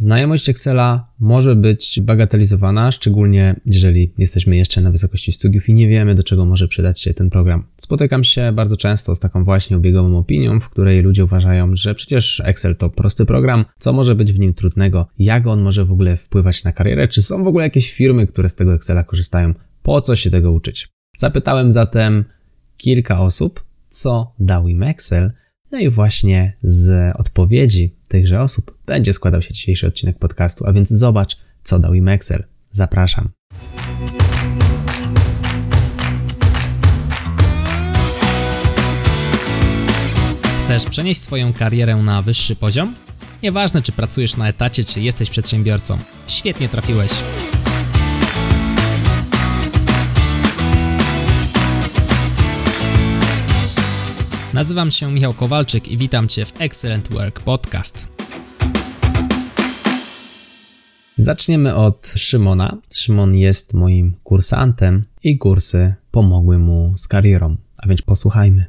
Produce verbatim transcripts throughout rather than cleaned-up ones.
Znajomość Excela może być bagatelizowana, szczególnie jeżeli jesteśmy jeszcze na wysokości studiów i nie wiemy, do czego może przydać się ten program. Spotykam się bardzo często z taką właśnie obiegową opinią, w której ludzie uważają, że przecież Excel to prosty program, co może być w nim trudnego, jak on może w ogóle wpływać na karierę, czy są w ogóle jakieś firmy, które z tego Excela korzystają, po co się tego uczyć. Zapytałem zatem kilka osób, co dał im Excel, no i właśnie z odpowiedzi tychże osób będzie składał się dzisiejszy odcinek podcastu, a więc zobacz, co dał im Excel. Zapraszam. Chcesz przenieść swoją karierę na wyższy poziom? Nieważne, czy pracujesz na etacie, czy jesteś przedsiębiorcą. Świetnie trafiłeś. Nazywam się Michał Kowalczyk i witam Cię w Excellent Work Podcast. Zaczniemy od Szymona. Szymon jest moim kursantem i kursy pomogły mu z karierą, a więc posłuchajmy.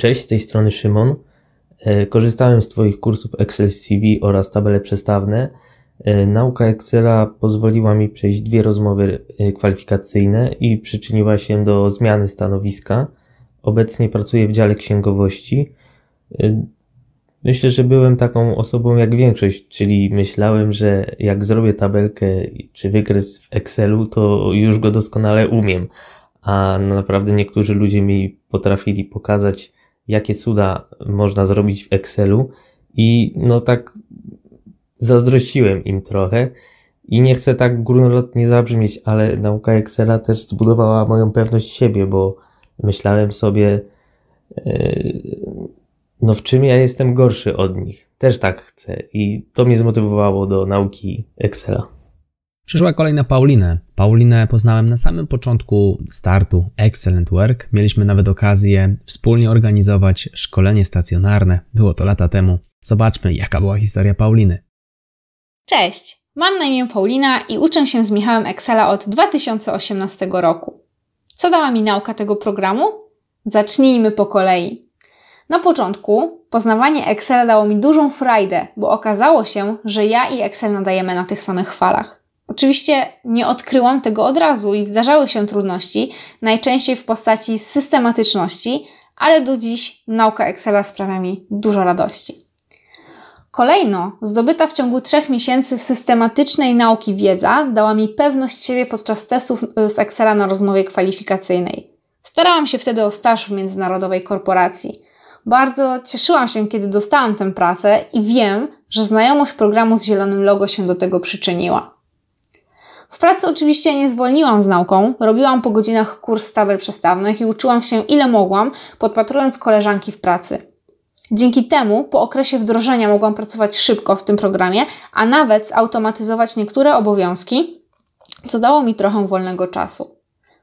Cześć, z tej strony Szymon. Korzystałem z Twoich kursów Excel w C V oraz tabele przestawne. Nauka Excela pozwoliła mi przejść dwie rozmowy kwalifikacyjne i przyczyniła się do zmiany stanowiska. Obecnie pracuję w dziale księgowości. Myślę, że byłem taką osobą jak większość, czyli myślałem, że jak zrobię tabelkę czy wykres w Excelu, to już go doskonale umiem, a naprawdę niektórzy ludzie mi potrafili pokazać, jakie cuda można zrobić w Excelu i no tak zazdrościłem im trochę. I nie chcę tak górnolotnie zabrzmieć, ale nauka Excela też zbudowała moją pewność siebie, bo myślałem sobie, no w czym ja jestem gorszy od nich. Też tak chcę i to mnie zmotywowało do nauki Excela. Przyszła kolej na Paulinę. Paulinę poznałem na samym początku startu Excellent Work. Mieliśmy nawet okazję wspólnie organizować szkolenie stacjonarne. Było to lata temu. Zobaczmy, jaka była historia Pauliny. Cześć, mam na imię Paulina i uczę się z Michałem Excela od dwa tysiące osiemnastego roku. Co dała mi nauka tego programu? Zacznijmy po kolei. Na początku poznawanie Excela dało mi dużą frajdę, bo okazało się, że ja i Excel nadajemy na tych samych falach. Oczywiście nie odkryłam tego od razu i zdarzały się trudności, najczęściej w postaci systematyczności, ale do dziś nauka Excela sprawia mi dużo radości. Kolejno, zdobyta w ciągu trzech miesięcy systematycznej nauki wiedza dała mi pewność siebie podczas testów z Excela na rozmowie kwalifikacyjnej. Starałam się wtedy o staż w międzynarodowej korporacji. Bardzo cieszyłam się, kiedy dostałam tę pracę i wiem, że znajomość programu z zielonym logo się do tego przyczyniła. W pracy oczywiście nie zwolniłam z nauką, robiłam po godzinach kurs tabel przestawnych i uczyłam się ile mogłam, podpatrując koleżanki w pracy. Dzięki temu po okresie wdrożenia mogłam pracować szybko w tym programie, a nawet zautomatyzować niektóre obowiązki, co dało mi trochę wolnego czasu.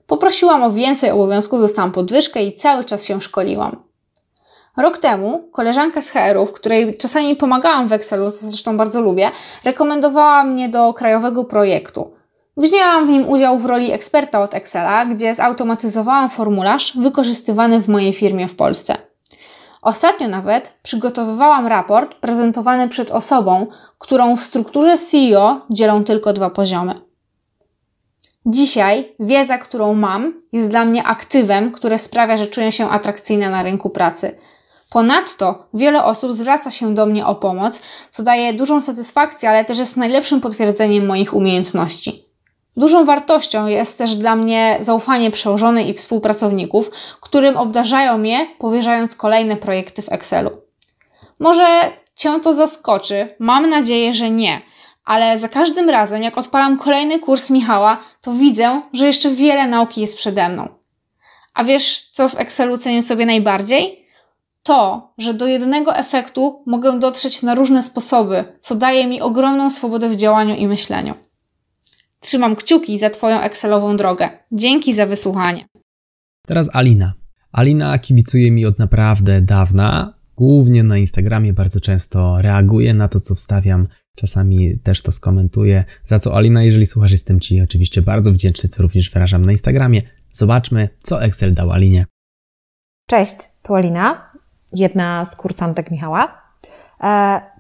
Poprosiłam o więcej obowiązków, dostałam podwyżkę i cały czas się szkoliłam. Rok temu koleżanka z H R-ów, której czasami pomagałam w Excelu, co zresztą bardzo lubię, rekomendowała mnie do krajowego projektu. Wzięłam w nim udział w roli eksperta od Excela, gdzie zautomatyzowałam formularz wykorzystywany w mojej firmie w Polsce. Ostatnio nawet przygotowywałam raport prezentowany przed osobą, którą w strukturze C E O dzielą tylko dwa poziomy. Dzisiaj wiedza, którą mam, jest dla mnie aktywem, które sprawia, że czuję się atrakcyjna na rynku pracy. Ponadto wiele osób zwraca się do mnie o pomoc, co daje dużą satysfakcję, ale też jest najlepszym potwierdzeniem moich umiejętności. Dużą wartością jest też dla mnie zaufanie przełożonej i współpracowników, którym obdarzają mnie, powierzając kolejne projekty w Excelu. Może Cię to zaskoczy, mam nadzieję, że nie, ale za każdym razem, jak odpalam kolejny kurs Michała, to widzę, że jeszcze wiele nauki jest przede mną. A wiesz, co w Excelu cenię sobie najbardziej? To, że do jednego efektu mogę dotrzeć na różne sposoby, co daje mi ogromną swobodę w działaniu i myśleniu. Trzymam kciuki za Twoją Excelową drogę. Dzięki za wysłuchanie. Teraz Alina. Alina kibicuje mi od naprawdę dawna. Głównie na Instagramie bardzo często reaguje na to, co wstawiam. Czasami też to skomentuje. Za co, Alina, jeżeli słuchasz, jestem Ci oczywiście bardzo wdzięczny, co również wyrażam na Instagramie. Zobaczmy, co Excel dał Alinie. Cześć, tu Alina, jedna z kursantek Michała.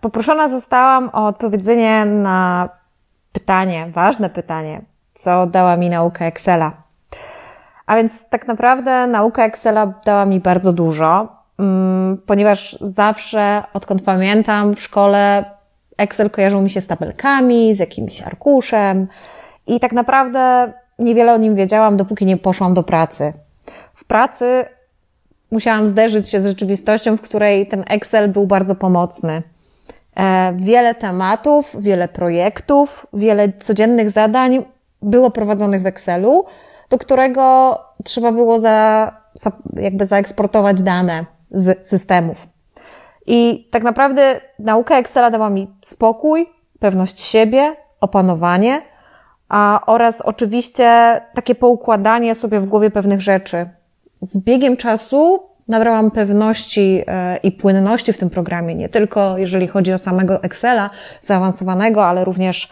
Poproszona zostałam o odpowiedzenie na pytanie, ważne pytanie, co dała mi nauka Excela. A więc tak naprawdę nauka Excela dała mi bardzo dużo, ponieważ zawsze, odkąd pamiętam, w szkole Excel kojarzył mi się z tabelkami, z jakimś arkuszem i tak naprawdę niewiele o nim wiedziałam, dopóki nie poszłam do pracy. W pracy musiałam zderzyć się z rzeczywistością, w której ten Excel był bardzo pomocny. Wiele tematów, wiele projektów, wiele codziennych zadań było prowadzonych w Excelu, do którego trzeba było za, jakby zaeksportować dane z systemów. I tak naprawdę nauka Excela dała mi spokój, pewność siebie, opanowanie a, oraz oczywiście takie poukładanie sobie w głowie pewnych rzeczy. Z biegiem czasu nabrałam pewności i płynności w tym programie, nie tylko jeżeli chodzi o samego Excela zaawansowanego, ale również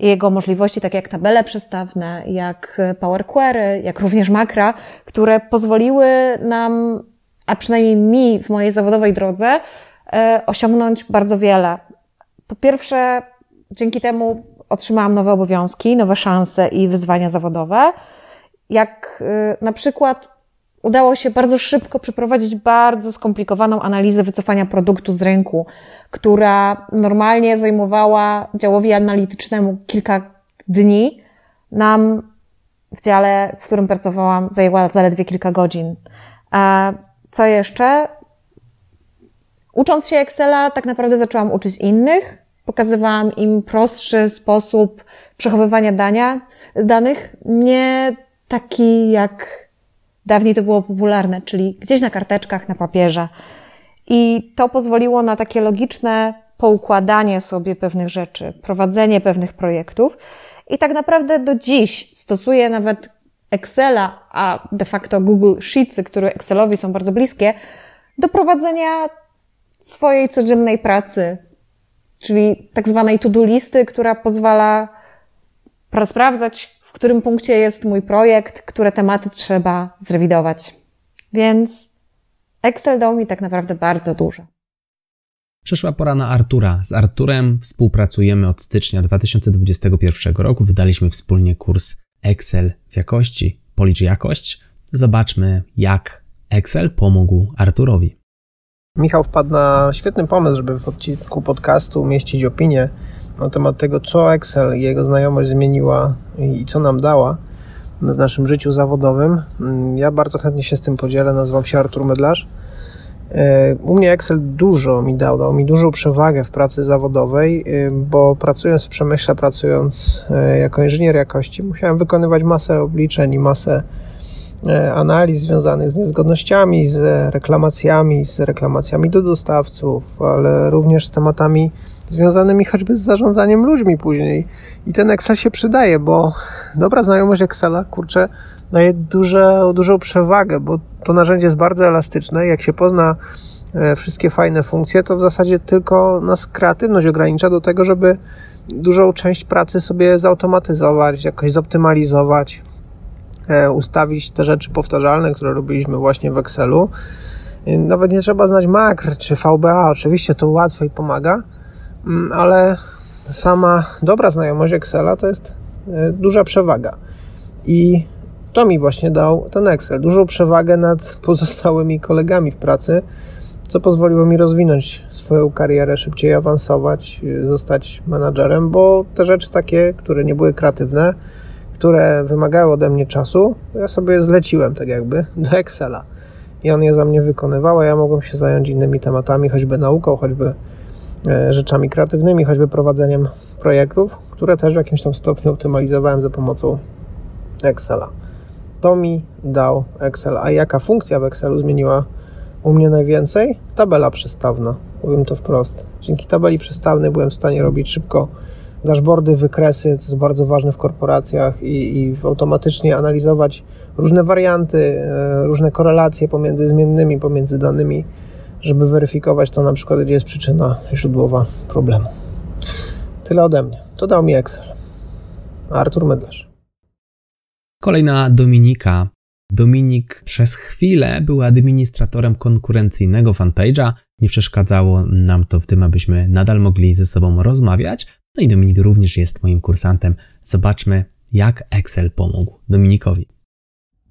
jego możliwości, tak jak tabele przestawne, jak Power Query, jak również makra, które pozwoliły nam, a przynajmniej mi w mojej zawodowej drodze, osiągnąć bardzo wiele. Po pierwsze, dzięki temu otrzymałam nowe obowiązki, nowe szanse i wyzwania zawodowe, jak na przykład udało się bardzo szybko przeprowadzić bardzo skomplikowaną analizę wycofania produktu z rynku, która normalnie zajmowała działowi analitycznemu kilka dni. Nam w dziale, w którym pracowałam, zajęła zaledwie kilka godzin. A co jeszcze? Ucząc się Excela, tak naprawdę zaczęłam uczyć innych. Pokazywałam im prostszy sposób przechowywania dania, danych, nie taki jak dawniej to było popularne, czyli gdzieś na karteczkach, na papierze. I to pozwoliło na takie logiczne poukładanie sobie pewnych rzeczy, prowadzenie pewnych projektów. I tak naprawdę do dziś stosuję nawet Excela, a de facto Google Sheetsy, które Excelowi są bardzo bliskie, do prowadzenia swojej codziennej pracy, czyli tak zwanej to-do listy, która pozwala sprawdzać, w którym punkcie jest mój projekt, które tematy trzeba zrewidować. Więc Excel dał mi tak naprawdę bardzo dużo. Przyszła pora na Artura. Z Arturem współpracujemy od stycznia dwa tysiące dwudziestego pierwszego roku. Wydaliśmy wspólnie kurs Excel w jakości. Policz jakość. Zobaczmy, jak Excel pomógł Arturowi. Michał wpadł na świetny pomysł, żeby w odcinku podcastu umieścić opinię na temat tego, co Excel i jego znajomość zmieniła i co nam dała w naszym życiu zawodowym. Ja bardzo chętnie się z tym podzielę. Nazywam się Artur Mydlarz. U mnie Excel dużo mi dał, dał mi dużą przewagę w pracy zawodowej, bo pracując w przemyśle, pracując jako inżynier jakości, musiałem wykonywać masę obliczeń i masę analiz związanych z niezgodnościami, z reklamacjami, z reklamacjami do dostawców, ale również z tematami związanymi choćby z zarządzaniem ludźmi później. I ten Excel się przydaje, bo dobra znajomość Excela, kurczę, daje dużą, dużą przewagę, bo to narzędzie jest bardzo elastyczne. Jak się pozna wszystkie fajne funkcje, to w zasadzie tylko nas kreatywność ogranicza do tego, żeby dużą część pracy sobie zautomatyzować, jakoś zoptymalizować, ustawić te rzeczy powtarzalne, które robiliśmy właśnie w Excelu. Nawet nie trzeba znać makr czy V B A, oczywiście to łatwo i pomaga, ale sama dobra znajomość Excela to jest duża przewaga. I to mi właśnie dał ten Excel. Dużą przewagę nad pozostałymi kolegami w pracy, co pozwoliło mi rozwinąć swoją karierę, szybciej awansować, zostać menadżerem, bo te rzeczy takie, które nie były kreatywne, które wymagały ode mnie czasu, ja sobie zleciłem tak jakby do Excela. I on je za mnie wykonywał, a ja mogłem się zająć innymi tematami, choćby nauką, choćby rzeczami kreatywnymi, choćby prowadzeniem projektów, które też w jakimś tam stopniu optymalizowałem za pomocą Excela. To mi dał Excel. A jaka funkcja w Excelu zmieniła u mnie najwięcej? Tabela przestawna, powiem to wprost. Dzięki tabeli przestawnej byłem w stanie robić szybko dashboardy, wykresy, co jest bardzo ważne w korporacjach i, i automatycznie analizować różne warianty, różne korelacje pomiędzy zmiennymi, pomiędzy danymi, żeby weryfikować to na przykład, gdzie jest przyczyna źródłowa problemu. Tyle ode mnie. To dał mi Excel. Artur Mydlarz. Kolejna Dominika. Dominik przez chwilę był administratorem konkurencyjnego fanpage'a, nie przeszkadzało nam to w tym, abyśmy nadal mogli ze sobą rozmawiać. No i Dominik również jest moim kursantem. Zobaczmy, jak Excel pomógł Dominikowi.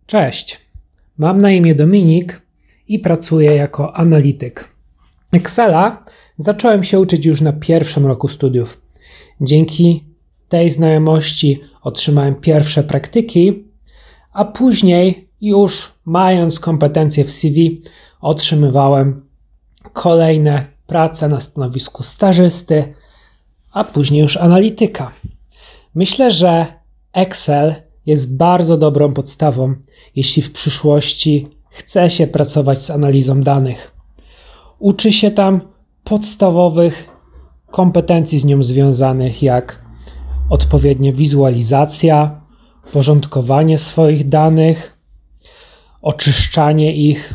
Cześć, mam na imię Dominik i pracuję jako analityk. Excela zacząłem się uczyć już na pierwszym roku studiów. Dzięki tej znajomości otrzymałem pierwsze praktyki, a później już mając kompetencje w C V otrzymywałem kolejne prace na stanowisku stażysty, a później już analityka. Myślę, że Excel jest bardzo dobrą podstawą, jeśli w przyszłości chce się pracować z analizą danych. Uczy się tam podstawowych kompetencji z nią związanych, jak odpowiednia wizualizacja, porządkowanie swoich danych, oczyszczanie ich,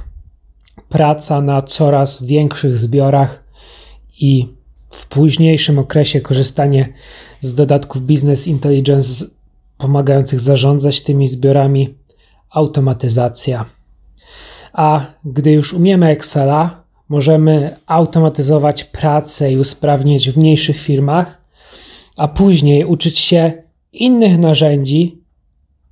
praca na coraz większych zbiorach i w późniejszym okresie korzystanie z dodatków Business Intelligence pomagających zarządzać tymi zbiorami, automatyzacja. A gdy już umiemy Excela, możemy automatyzować pracę i usprawniać w mniejszych firmach, a później uczyć się innych narzędzi,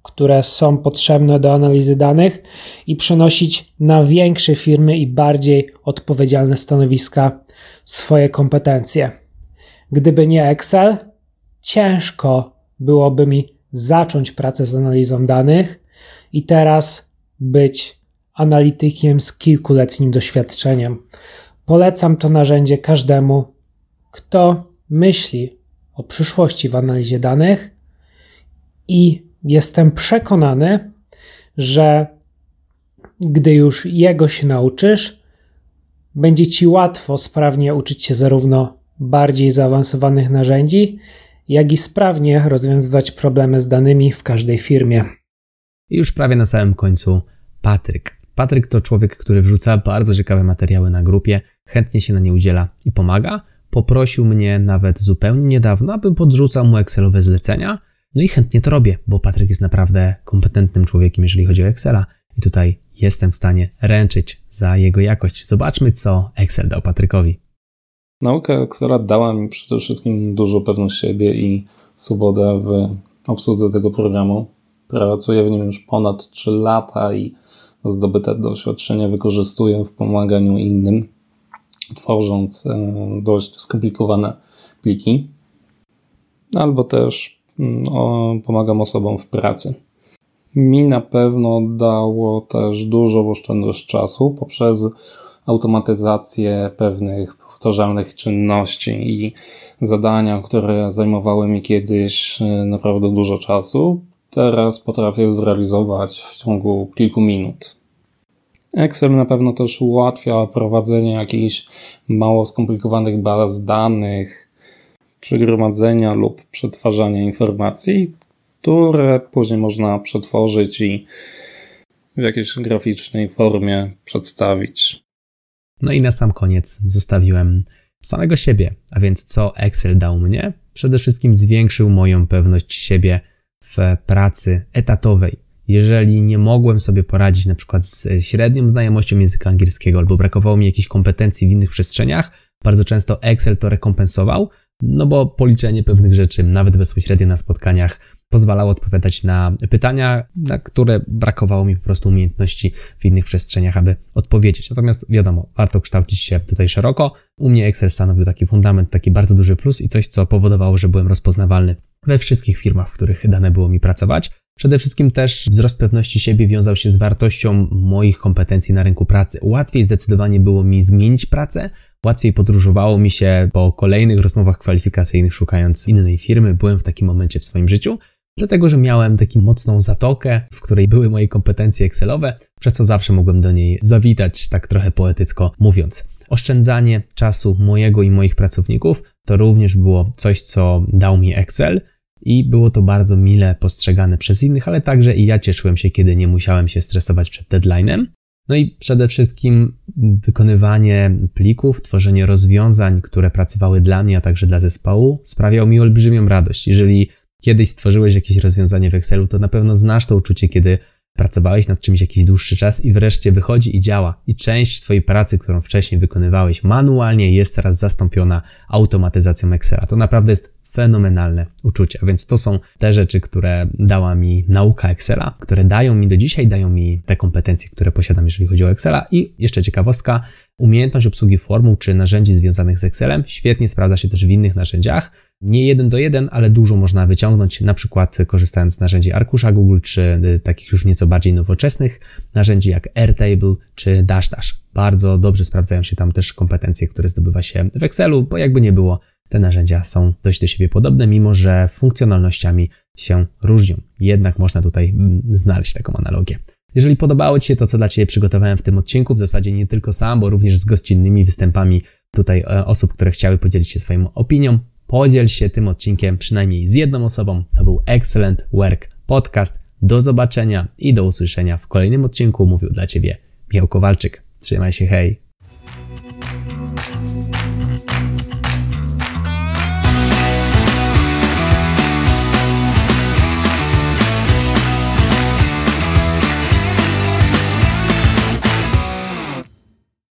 które są potrzebne do analizy danych i przenosić na większe firmy i bardziej odpowiedzialne stanowiska swoje kompetencje. Gdyby nie Excel, ciężko byłoby mi zacząć pracę z analizą danych i teraz być analitykiem z kilkuletnim doświadczeniem. Polecam to narzędzie każdemu, kto myśli o przyszłości w analizie danych i jestem przekonany, że gdy już jego się nauczysz, będzie Ci łatwo sprawnie uczyć się zarówno bardziej zaawansowanych narzędzi, jak i sprawnie rozwiązywać problemy z danymi w każdej firmie. I już prawie na samym końcu Patryk. Patryk to człowiek, który wrzuca bardzo ciekawe materiały na grupie, chętnie się na nie udziela i pomaga. Poprosił mnie nawet zupełnie niedawno, abym podrzucał mu Excelowe zlecenia. No i chętnie to robię, bo Patryk jest naprawdę kompetentnym człowiekiem, jeżeli chodzi o Excela. I tutaj jestem w stanie ręczyć za jego jakość. Zobaczmy, co Excel dał Patrykowi. Nauka Excela dała mi przede wszystkim dużo pewność siebie i swobodę w obsłudze tego programu. Pracuję w nim już ponad trzy lata i zdobyte doświadczenie wykorzystuję w pomaganiu innym, tworząc dość skomplikowane pliki, albo też pomagam osobom w pracy. Mi na pewno dało też dużą oszczędność czasu poprzez automatyzację pewnych powtarzalnych czynności i zadania, które zajmowały mi kiedyś naprawdę dużo czasu. Teraz potrafię zrealizować w ciągu kilku minut. Excel na pewno też ułatwia prowadzenie jakichś mało skomplikowanych baz danych, czy gromadzenia lub przetwarzania informacji, które później można przetworzyć i w jakiejś graficznej formie przedstawić. No i na sam koniec zostawiłem samego siebie, a więc co Excel dał mnie? Przede wszystkim zwiększył moją pewność siebie w pracy etatowej. Jeżeli nie mogłem sobie poradzić na przykład z średnią znajomością języka angielskiego albo brakowało mi jakichś kompetencji w innych przestrzeniach, bardzo często Excel to rekompensował, no bo policzenie pewnych rzeczy, nawet bezpośrednio na spotkaniach, pozwalało odpowiadać na pytania, na które brakowało mi po prostu umiejętności w innych przestrzeniach, aby odpowiedzieć. Natomiast wiadomo, warto kształcić się tutaj szeroko. U mnie Excel stanowił taki fundament, taki bardzo duży plus i coś, co powodowało, że byłem rozpoznawalny we wszystkich firmach, w których dane było mi pracować. Przede wszystkim też wzrost pewności siebie wiązał się z wartością moich kompetencji na rynku pracy. Łatwiej zdecydowanie było mi zmienić pracę, łatwiej podróżowało mi się po kolejnych rozmowach kwalifikacyjnych szukając innej firmy. Byłem w takim momencie w swoim życiu, dlatego że miałem taką mocną zatokę, w której były moje kompetencje Excelowe, przez co zawsze mogłem do niej zawitać, tak trochę poetycko mówiąc. Oszczędzanie czasu mojego i moich pracowników to również było coś, co dał mi Excel i było to bardzo mile postrzegane przez innych, ale także i ja cieszyłem się, kiedy nie musiałem się stresować przed deadline'em. No i przede wszystkim wykonywanie plików, tworzenie rozwiązań, które pracowały dla mnie, a także dla zespołu, sprawiało mi olbrzymią radość. Jeżeli kiedyś stworzyłeś jakieś rozwiązanie w Excelu, to na pewno znasz to uczucie, kiedy pracowałeś nad czymś jakiś dłuższy czas i wreszcie wychodzi i działa. I część twojej pracy, którą wcześniej wykonywałeś manualnie, jest teraz zastąpiona automatyzacją Excela. To naprawdę jest fenomenalne uczucie. A więc to są te rzeczy, które dała mi nauka Excela, które dają mi do dzisiaj, dają mi te kompetencje, które posiadam, jeżeli chodzi o Excela. I jeszcze ciekawostka, umiejętność obsługi formuł czy narzędzi związanych z Excelem świetnie sprawdza się też w innych narzędziach. Nie jeden do jeden, ale dużo można wyciągnąć, na przykład korzystając z narzędzi arkusza Google, czy takich już nieco bardziej nowoczesnych narzędzi jak AirTable czy Dash Dash. Bardzo dobrze sprawdzają się tam też kompetencje, które zdobywa się w Excelu, bo jakby nie było, te narzędzia są dość do siebie podobne, mimo że funkcjonalnościami się różnią. Jednak można tutaj znaleźć taką analogię. Jeżeli podobało Ci się to, co dla Ciebie przygotowałem w tym odcinku, w zasadzie nie tylko sam, bo również z gościnnymi występami tutaj osób, które chciały podzielić się swoją opinią, podziel się tym odcinkiem przynajmniej z jedną osobą. To był Excellent Work Podcast. Do zobaczenia i do usłyszenia w kolejnym odcinku. Mówił dla Ciebie Michał Kowalczyk. Trzymaj się, hej!